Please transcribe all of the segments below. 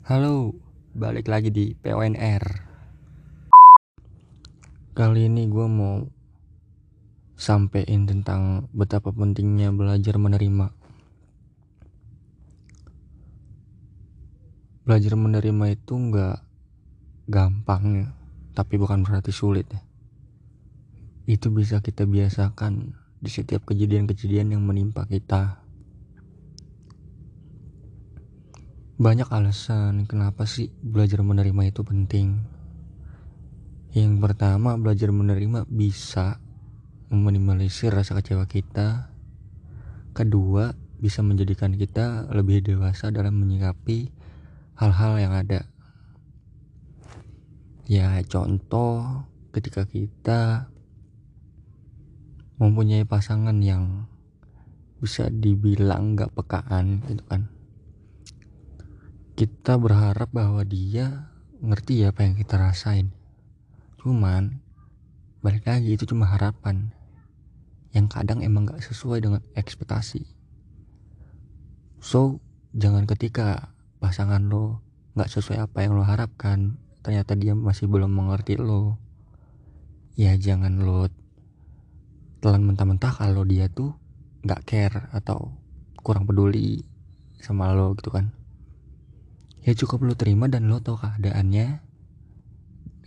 Halo, balik lagi di PONR. Kali ini gue mau sampein tentang betapa pentingnya belajar menerima. Belajar menerima itu gak gampang ya, tapi bukan berarti sulit ya. Itu bisa kita biasakan di setiap kejadian-kejadian yang menimpa kita. Banyak alasan kenapa sih belajar menerima itu penting. Yang pertama, belajar menerima bisa meminimalisir rasa kecewa kita. Kedua, bisa menjadikan kita lebih dewasa dalam menyikapi hal-hal yang ada. Ya, contoh ketika kita mempunyai pasangan yang bisa dibilang gak pekaan gitu kan, kita berharap bahwa dia ngerti ya apa yang kita rasain. Cuman balik lagi, itu cuma harapan yang kadang emang gak sesuai dengan ekspektasi. So, jangan ketika pasangan lo gak sesuai apa yang lo harapkan, ternyata dia masih belum mengerti lo, ya jangan lo telan mentah-mentah kalau dia tuh gak care atau kurang peduli sama lo gitu kan. Ya cukup lo terima dan lo tau keadaannya,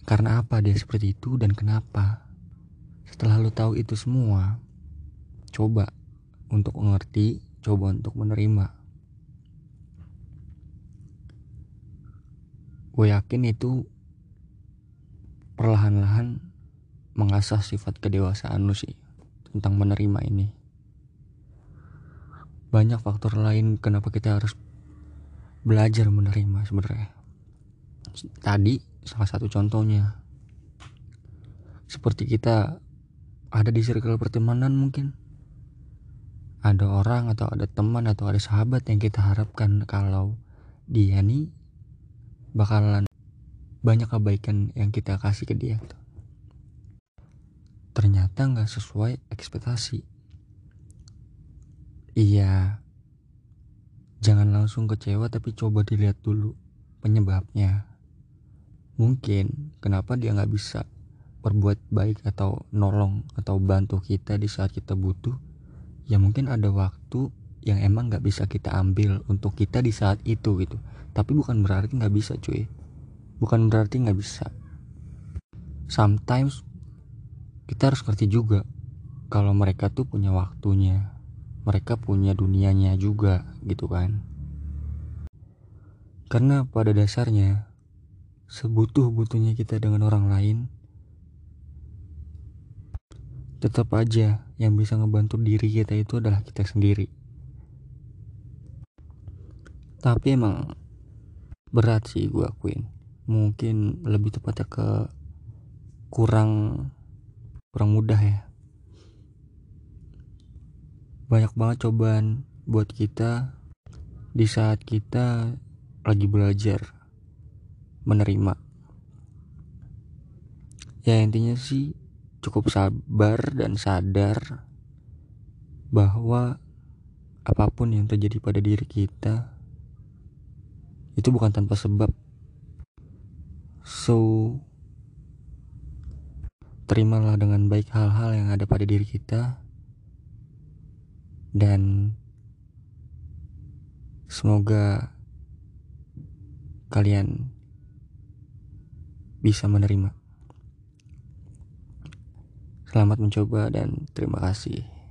karena apa dia seperti itu dan kenapa. Setelah lo tahu itu semua, coba untuk mengerti, coba untuk menerima. Gue yakin itu perlahan-lahan mengasah sifat kedewasaan lo sih tentang menerima ini. Banyak faktor lain kenapa kita harus belajar menerima sebenarnya. Tadi salah satu contohnya, seperti kita ada di circle pertemanan, mungkin ada orang atau ada teman atau ada sahabat yang kita harapkan kalau dia nih bakalan banyak kebaikan yang kita kasih ke dia, ternyata gak sesuai ekspektasi. Iya, jangan langsung kecewa, tapi coba dilihat dulu penyebabnya. Mungkin kenapa dia gak bisa berbuat baik atau nolong atau bantu kita di saat kita butuh, ya mungkin ada waktu yang emang gak bisa kita ambil untuk kita di saat itu gitu. Tapi bukan berarti gak bisa cuy, bukan berarti gak bisa. Sometimes kita harus ngerti juga kalau mereka tuh punya waktunya, mereka punya dunianya juga gitu kan. Karena pada dasarnya sebutuh-butuhnya kita dengan orang lain, tetap aja yang bisa ngebantu diri kita itu adalah kita sendiri. Tapi emang berat sih gue akuin. Mungkin lebih tepatnya ke kurang mudah ya. Banyak banget cobaan buat kita di saat kita lagi belajar menerima. Ya intinya sih cukup sabar dan sadar bahwa apapun yang terjadi pada diri kita itu bukan tanpa sebab. So, terimalah dengan baik hal-hal yang ada pada diri kita. Dan semoga kalian bisa menerima. Selamat mencoba dan terima kasih.